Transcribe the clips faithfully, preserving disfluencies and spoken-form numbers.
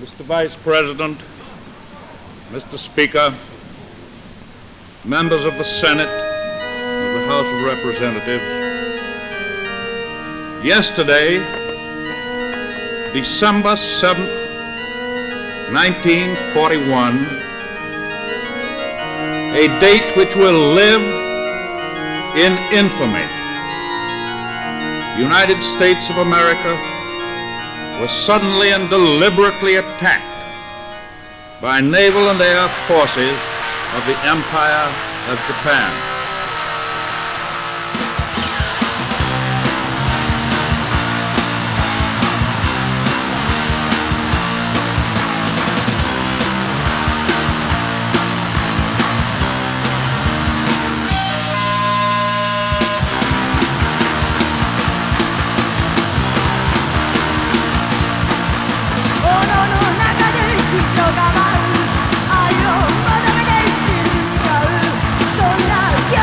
Mister Vice President, Mister Speaker, members of the Senate and the House of Representatives, yesterday, December seventh, nineteen forty-one, a date which will live in infamy, the United States of America was suddenly and deliberately attacked by naval and air forces of the Empire of Japan. I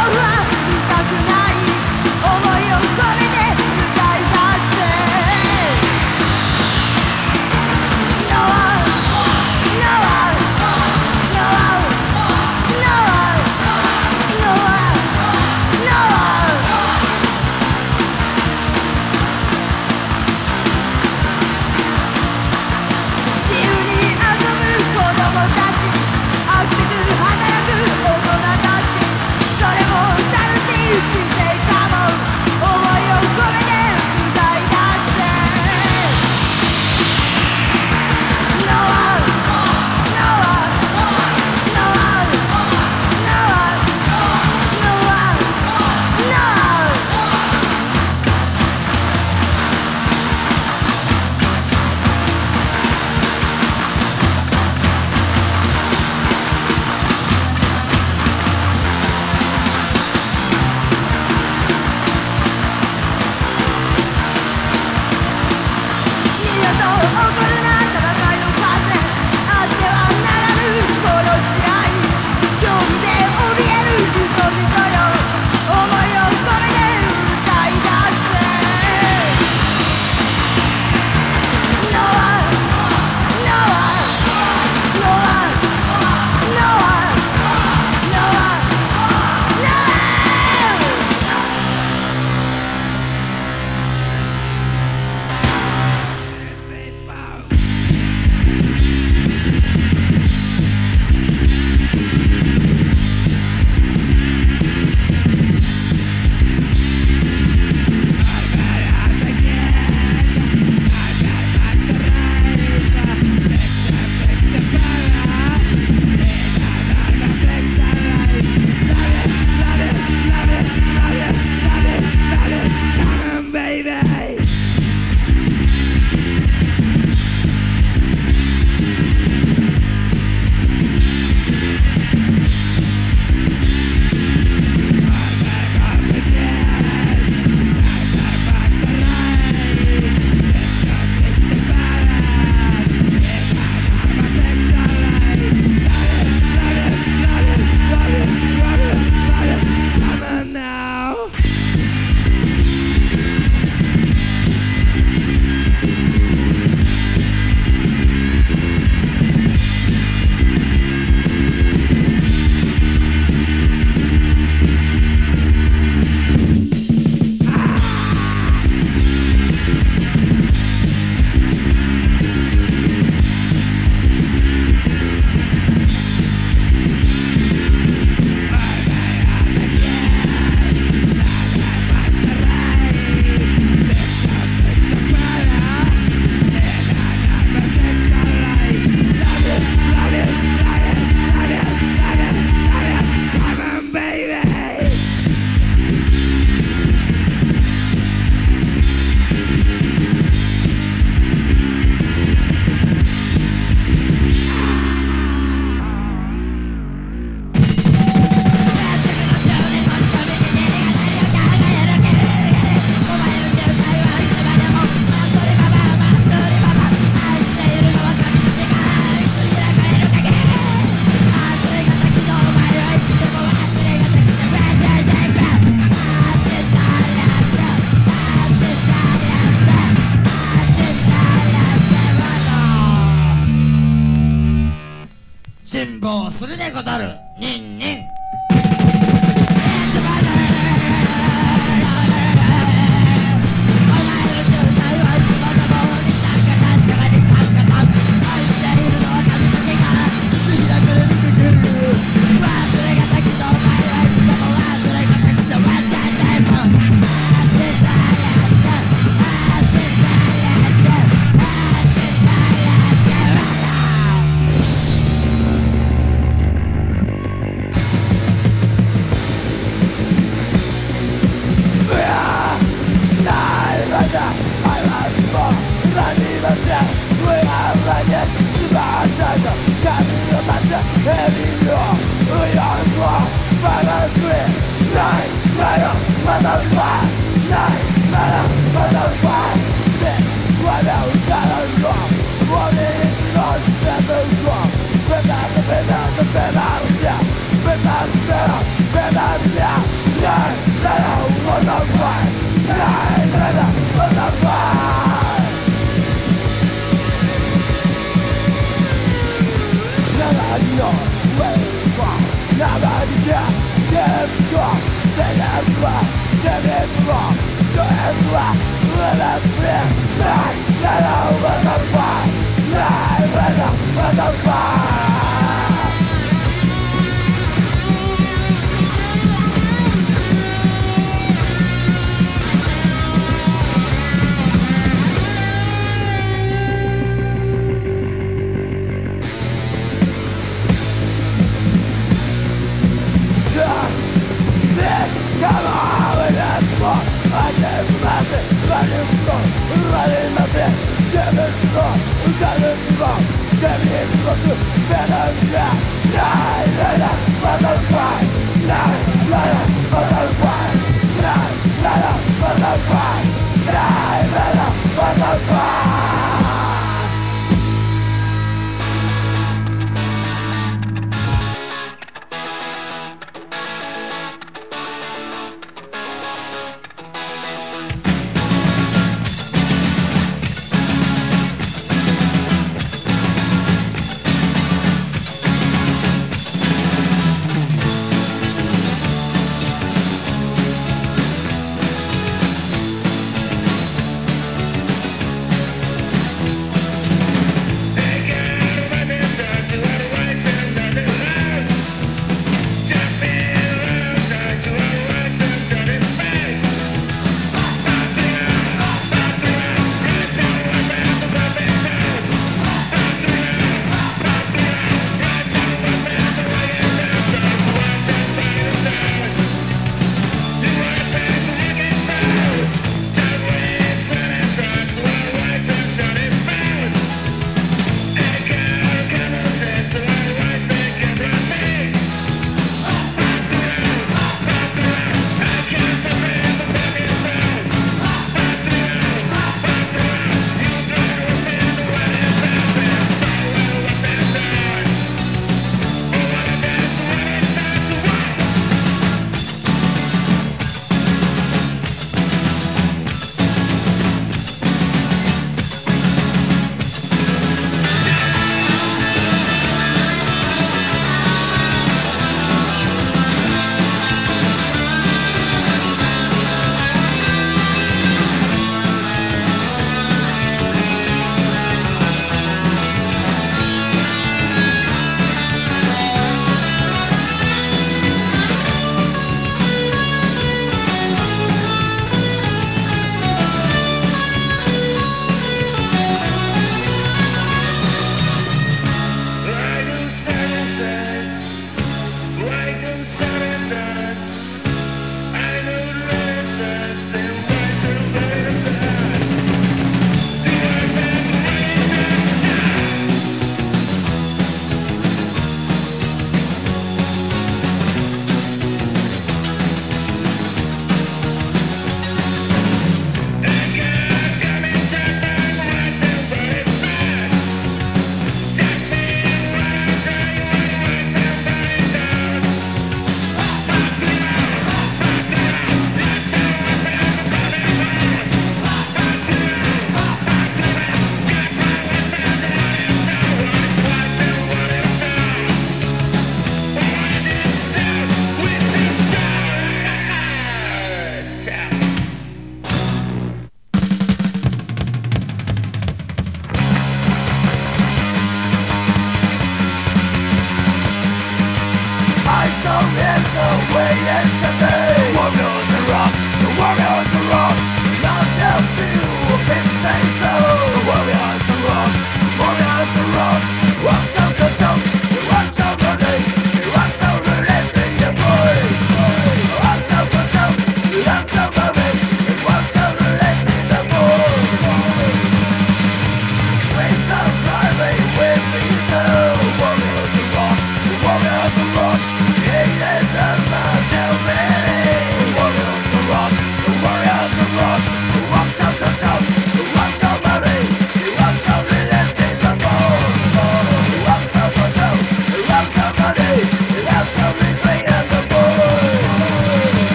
辛抱するでござる。にんにん。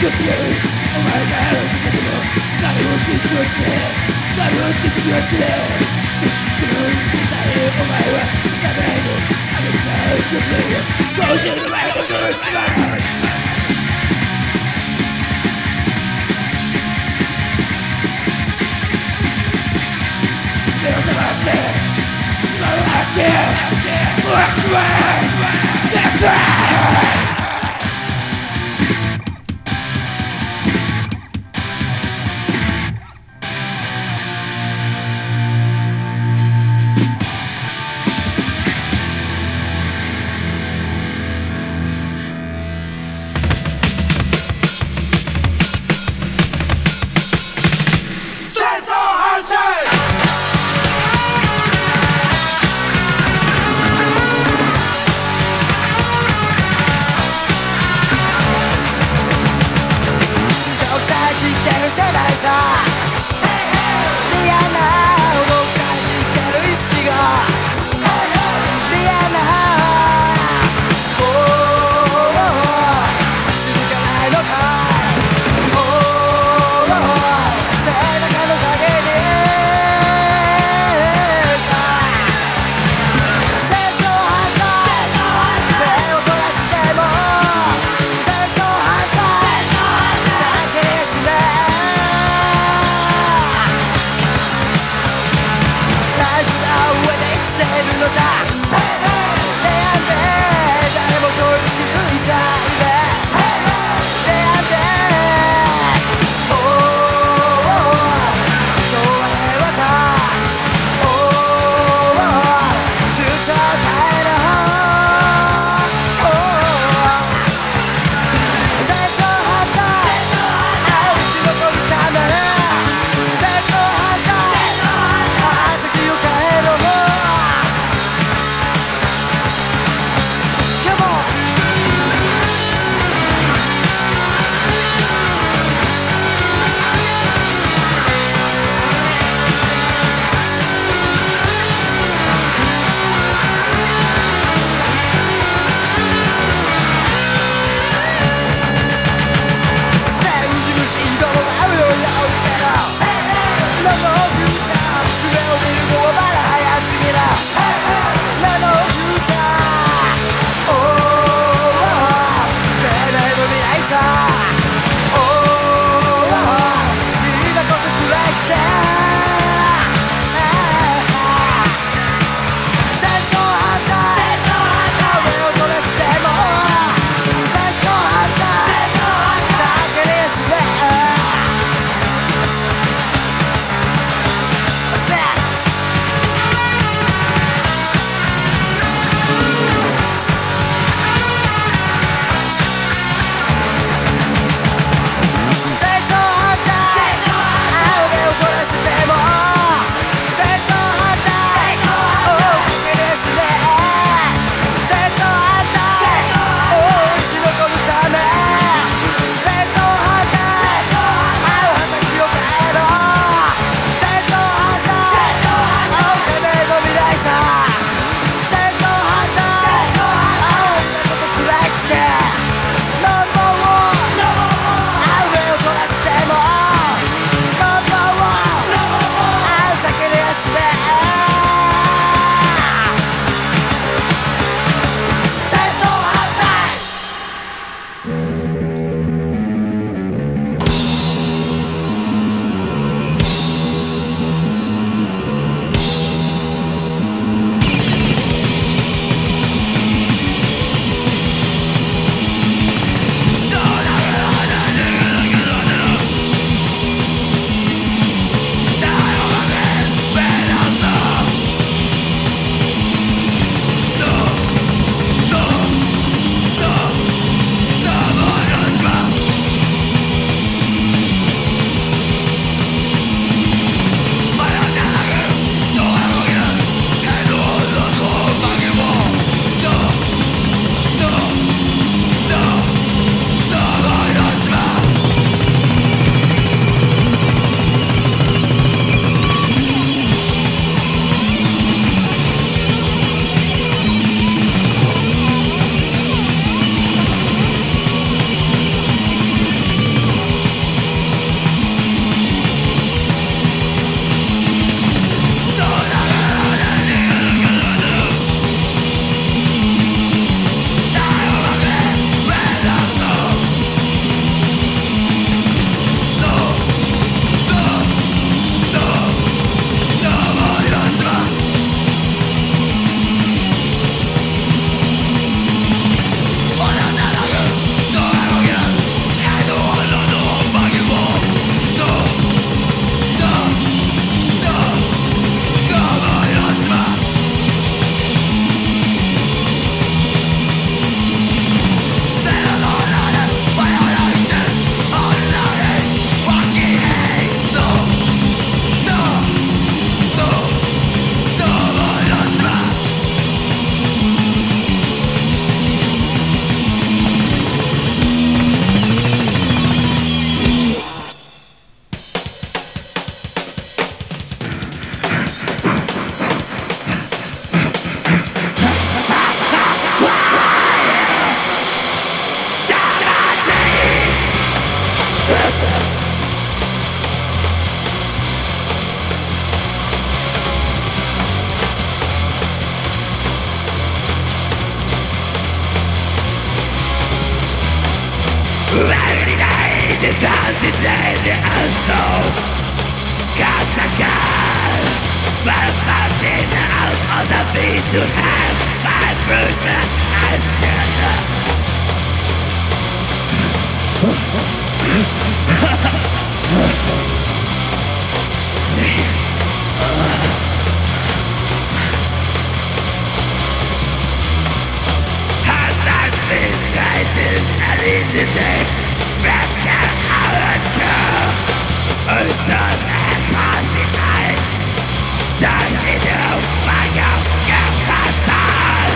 Good day, oh my God, Not who will see to its man, not who will think of your snail. This is the moon, this I hear on my way. It's at an angle, I can smell it to play it. Close in the way, close in the way. Yeah, yeah, let's ride, let's ride. identity and soul. Cast a cast, but passing out on the beat to have my brutal and shelter. Has not been frightened and in the day, back at our girl. Until that passing night, done in the fire, get past us.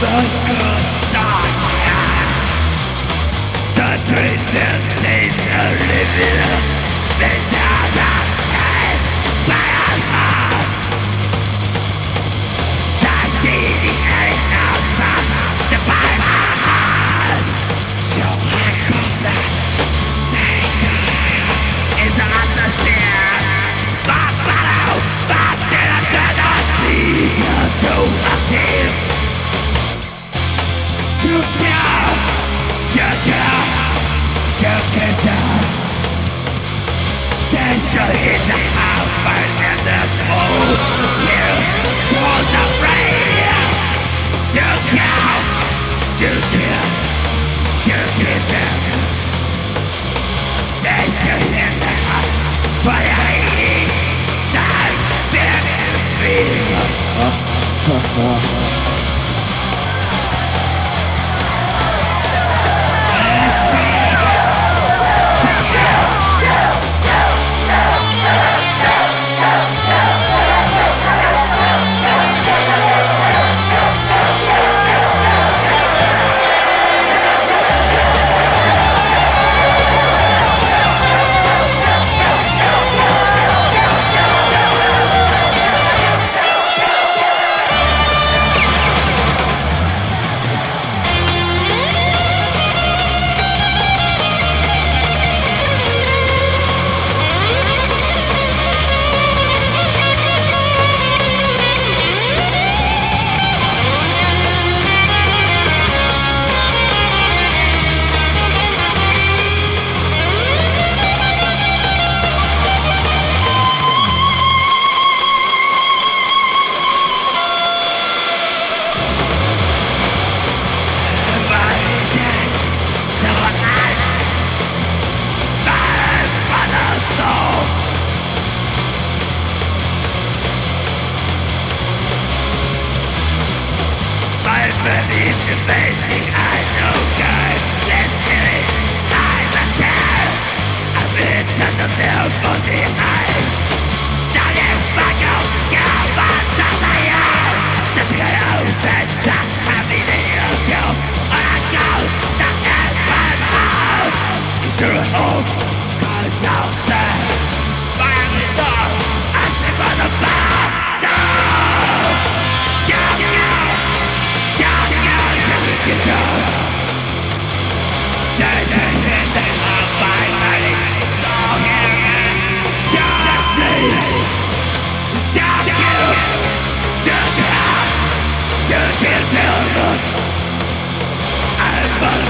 The school starts. The trees still stay so living. They tell the head by our heart. The city ain't no fun to buy my heart. So I call that sacred. It's an atmosphere. But follow, but then I cannot see. You're too active. Shoot down, shoot down, shoot it down. Then shoot in the house and the cold. You hold the brain. Shoot down, shoot down, shoot it down. Then shoot in the house, but I need that feeling. I'm gonna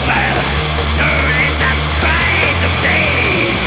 fight. You're in the fight of days.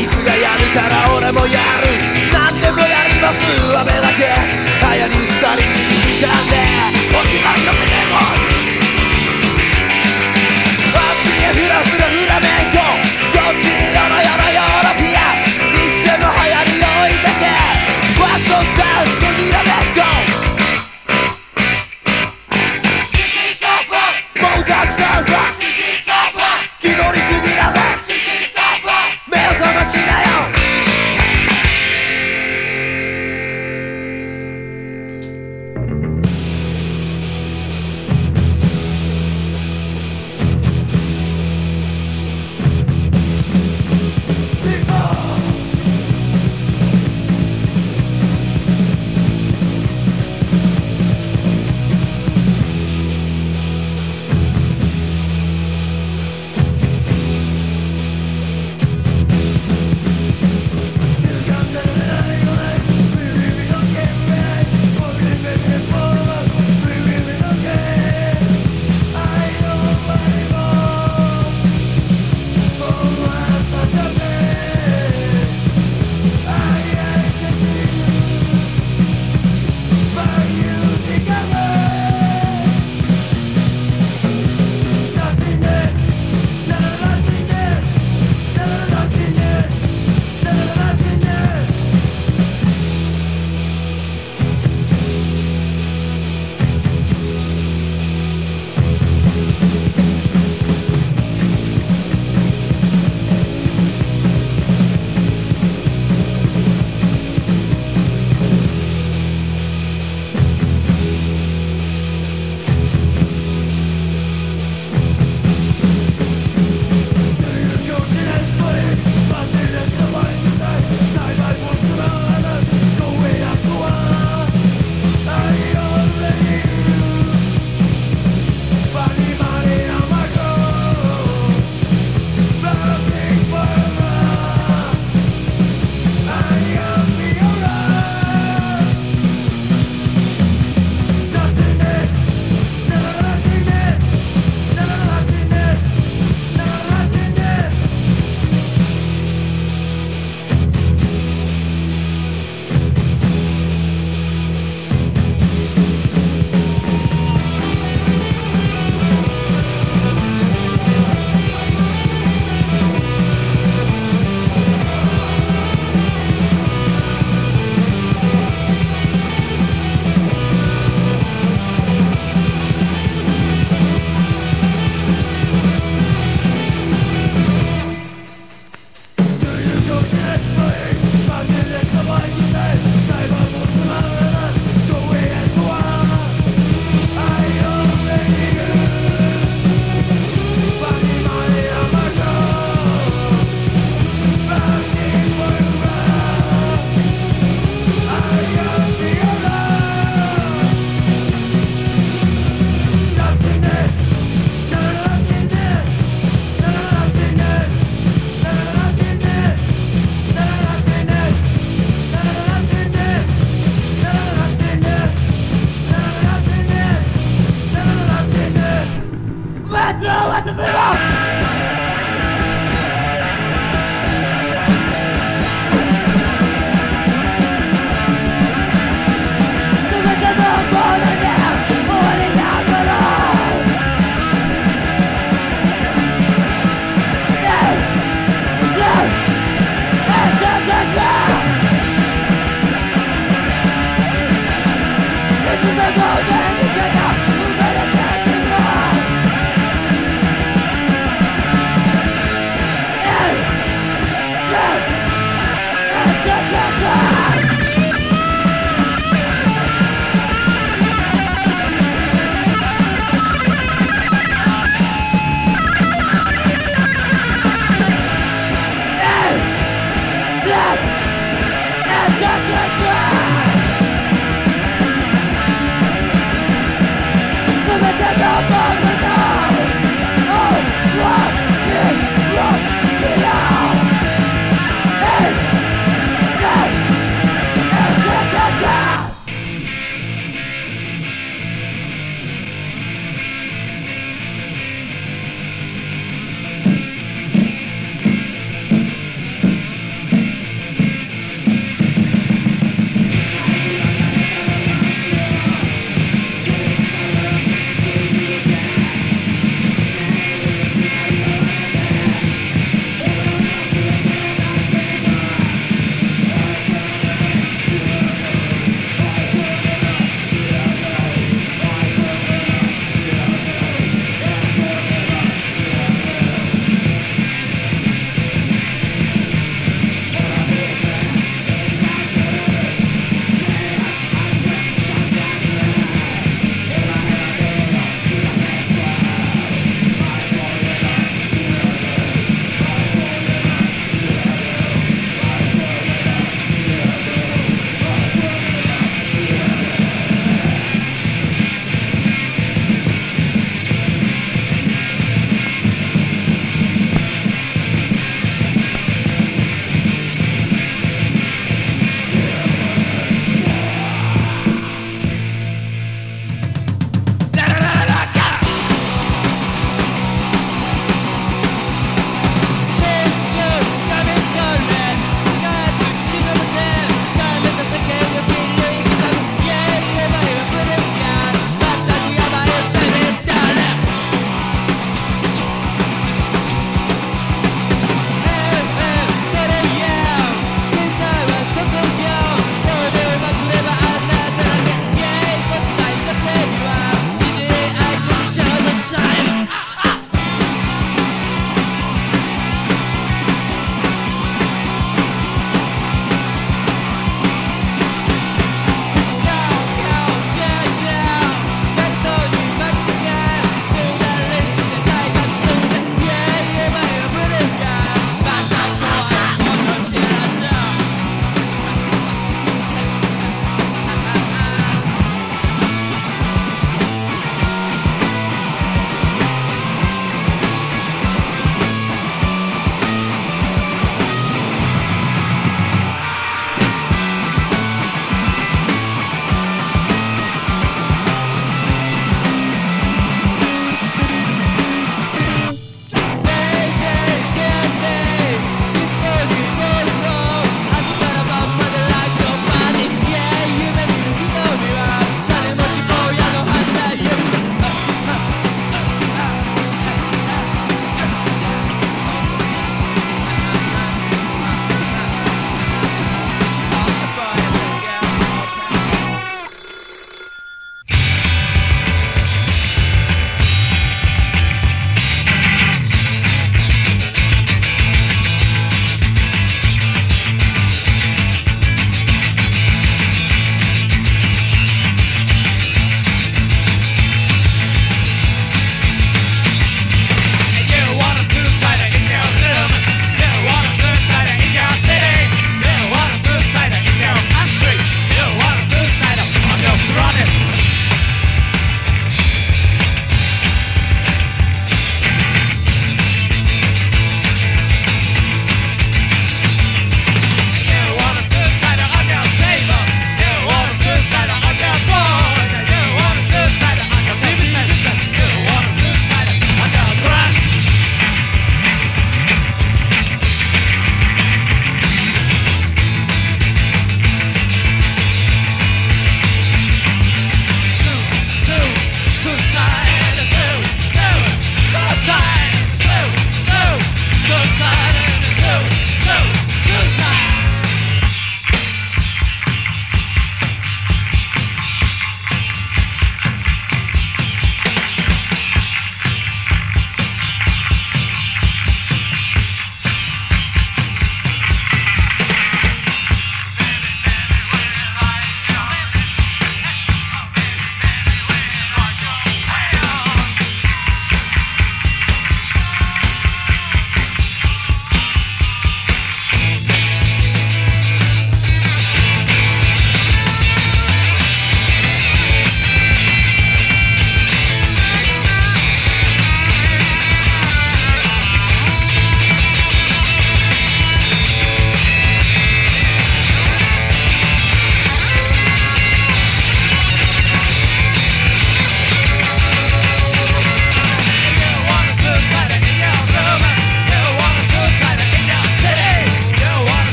いつがやるから俺もやる何でもやります雨だけ流行り廃りに浮かんでおしまいの胸をあっちへフラフラフラメイクこっちへヨロヨロヨーロピアいつでも流行りを追いかけワッソンダンスにらめっこもうたくさんさ気取りすぎだぜ目を覚ましなよ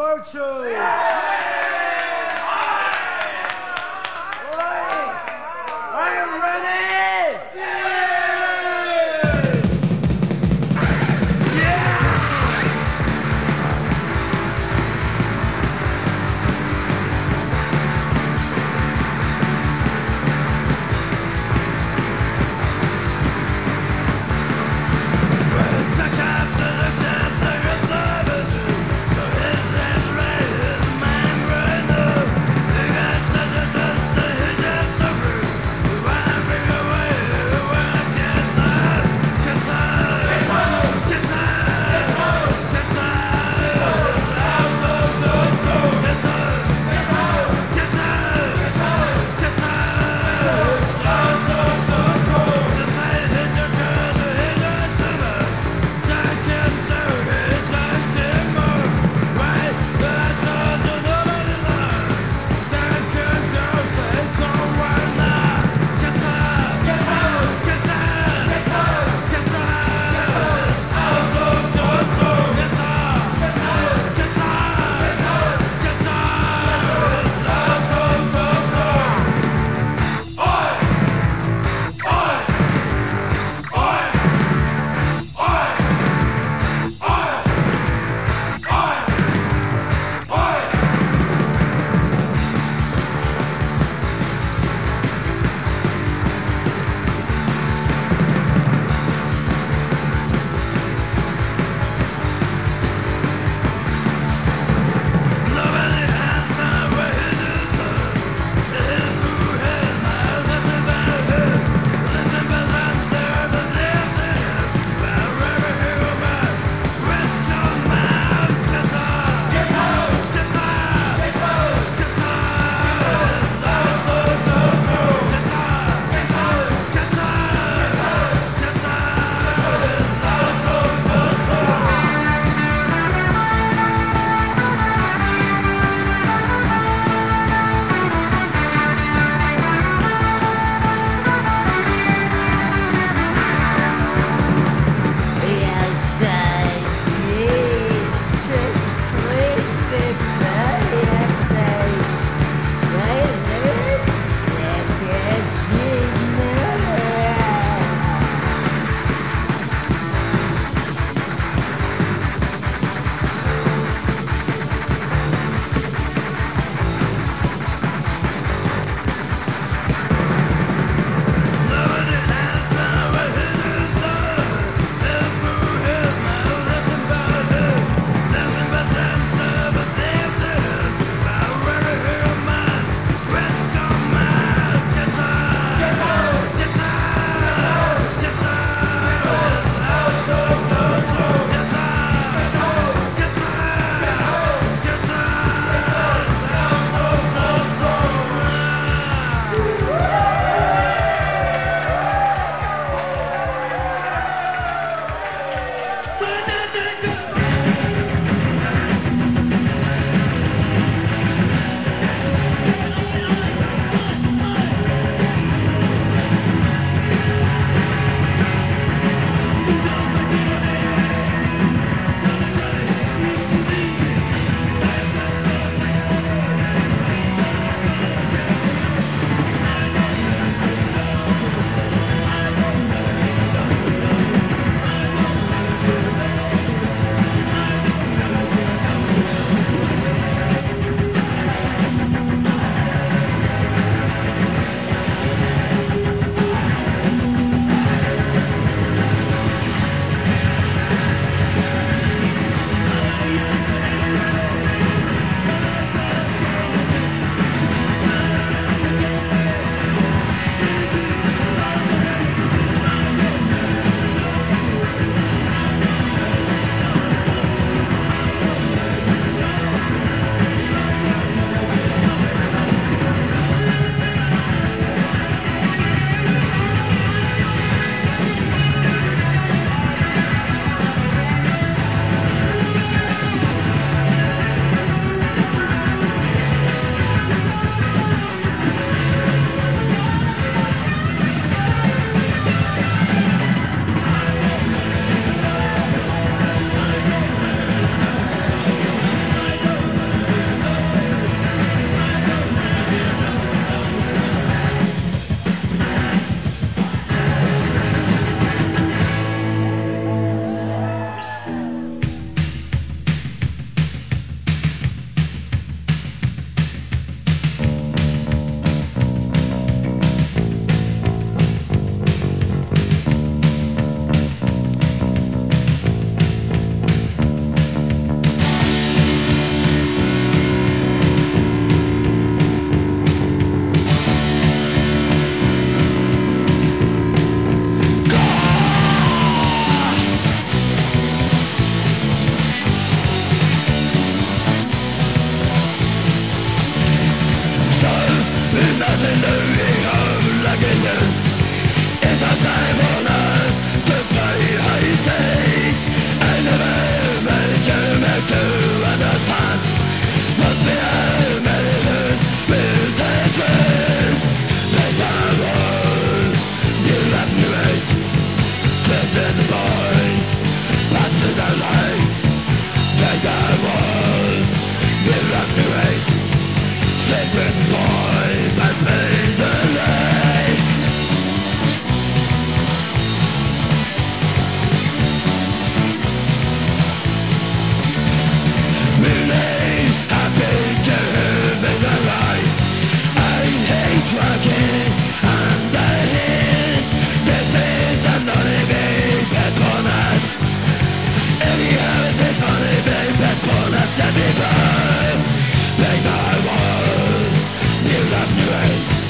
virtue. I am ready. It's my Send me back, make my world, new love, new age.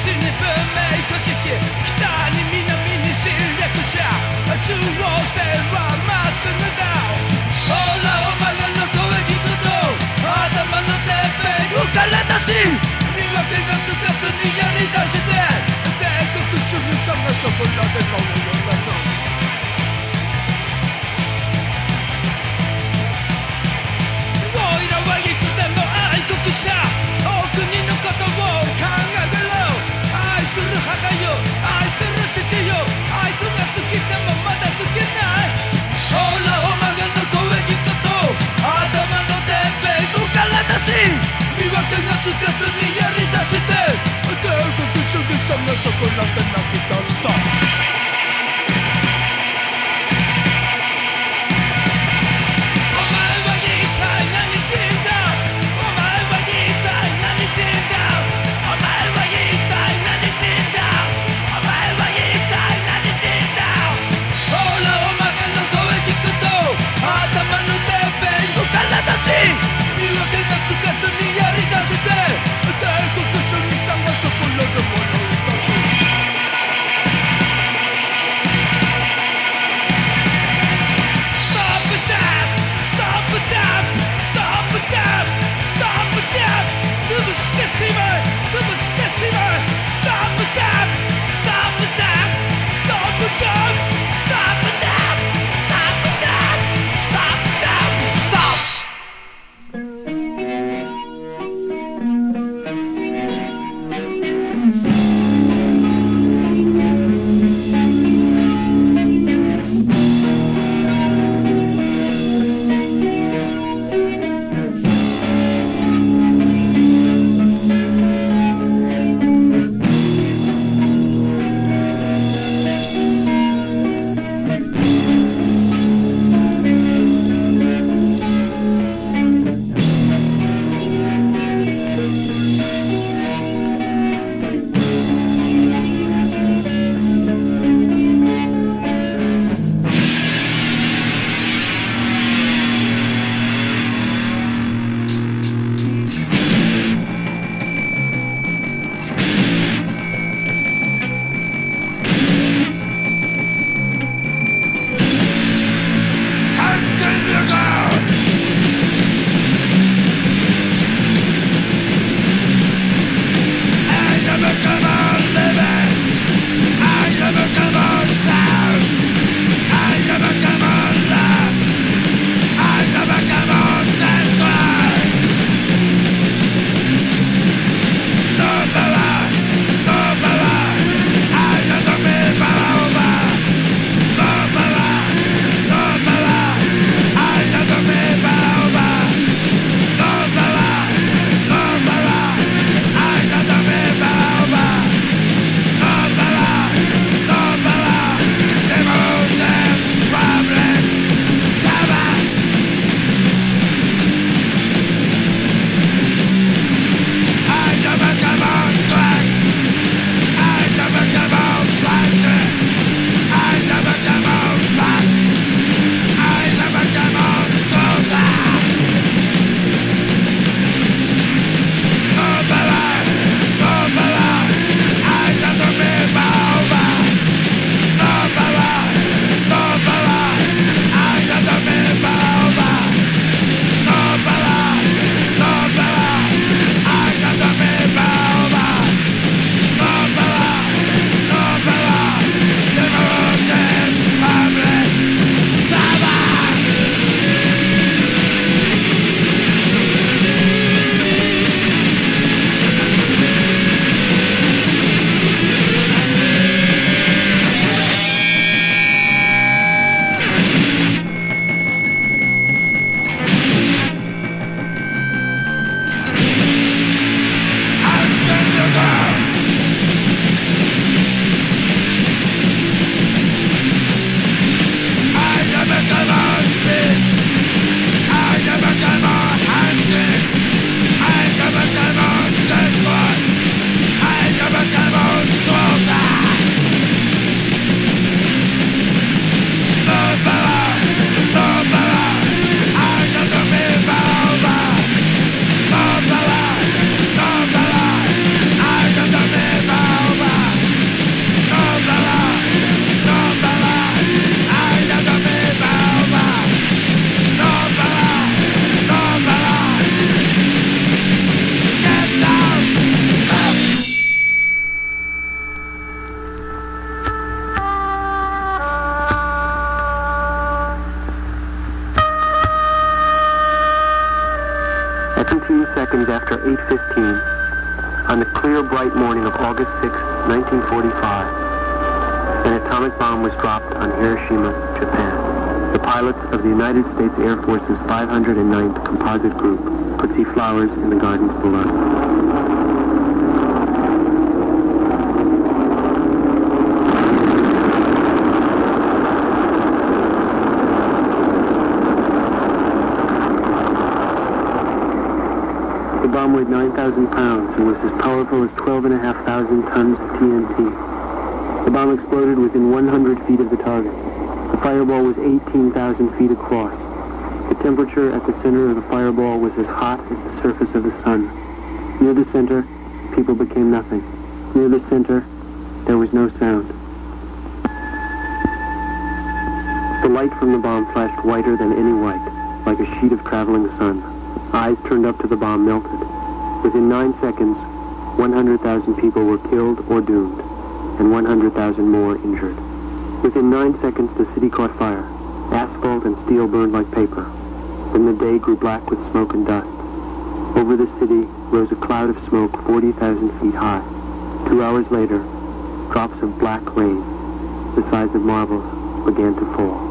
Stay, I take a cushion, you sound like a chocolate, the one who does it. seconds after eight fifteen on the clear, bright morning of August sixth, nineteen forty-five, an atomic bomb was dropped on Hiroshima, Japan. The pilots of the United States Air Force's five oh ninth Composite Group could see flowers in the gardens below. The bomb weighed nine thousand pounds and was as powerful as twelve thousand five hundred tons of T N T. The bomb exploded within one hundred feet of the target. The fireball was eighteen thousand feet across. The temperature at the center of the fireball was as hot as the surface of the sun. Near the center, people became nothing. Near the center, there was no sound. The light from the bomb flashed whiter than any white, like a sheet of traveling sun. Eyes turned up to the bomb melted. Within nine seconds, one hundred thousand people were killed or doomed, and one hundred thousand more injured. Within nine seconds, the city caught fire. Asphalt and steel burned like paper. Then the day grew black with smoke and dust. Over the city rose a cloud of smoke forty thousand feet high. Two hours later, drops of black rain, the size of marbles, began to fall.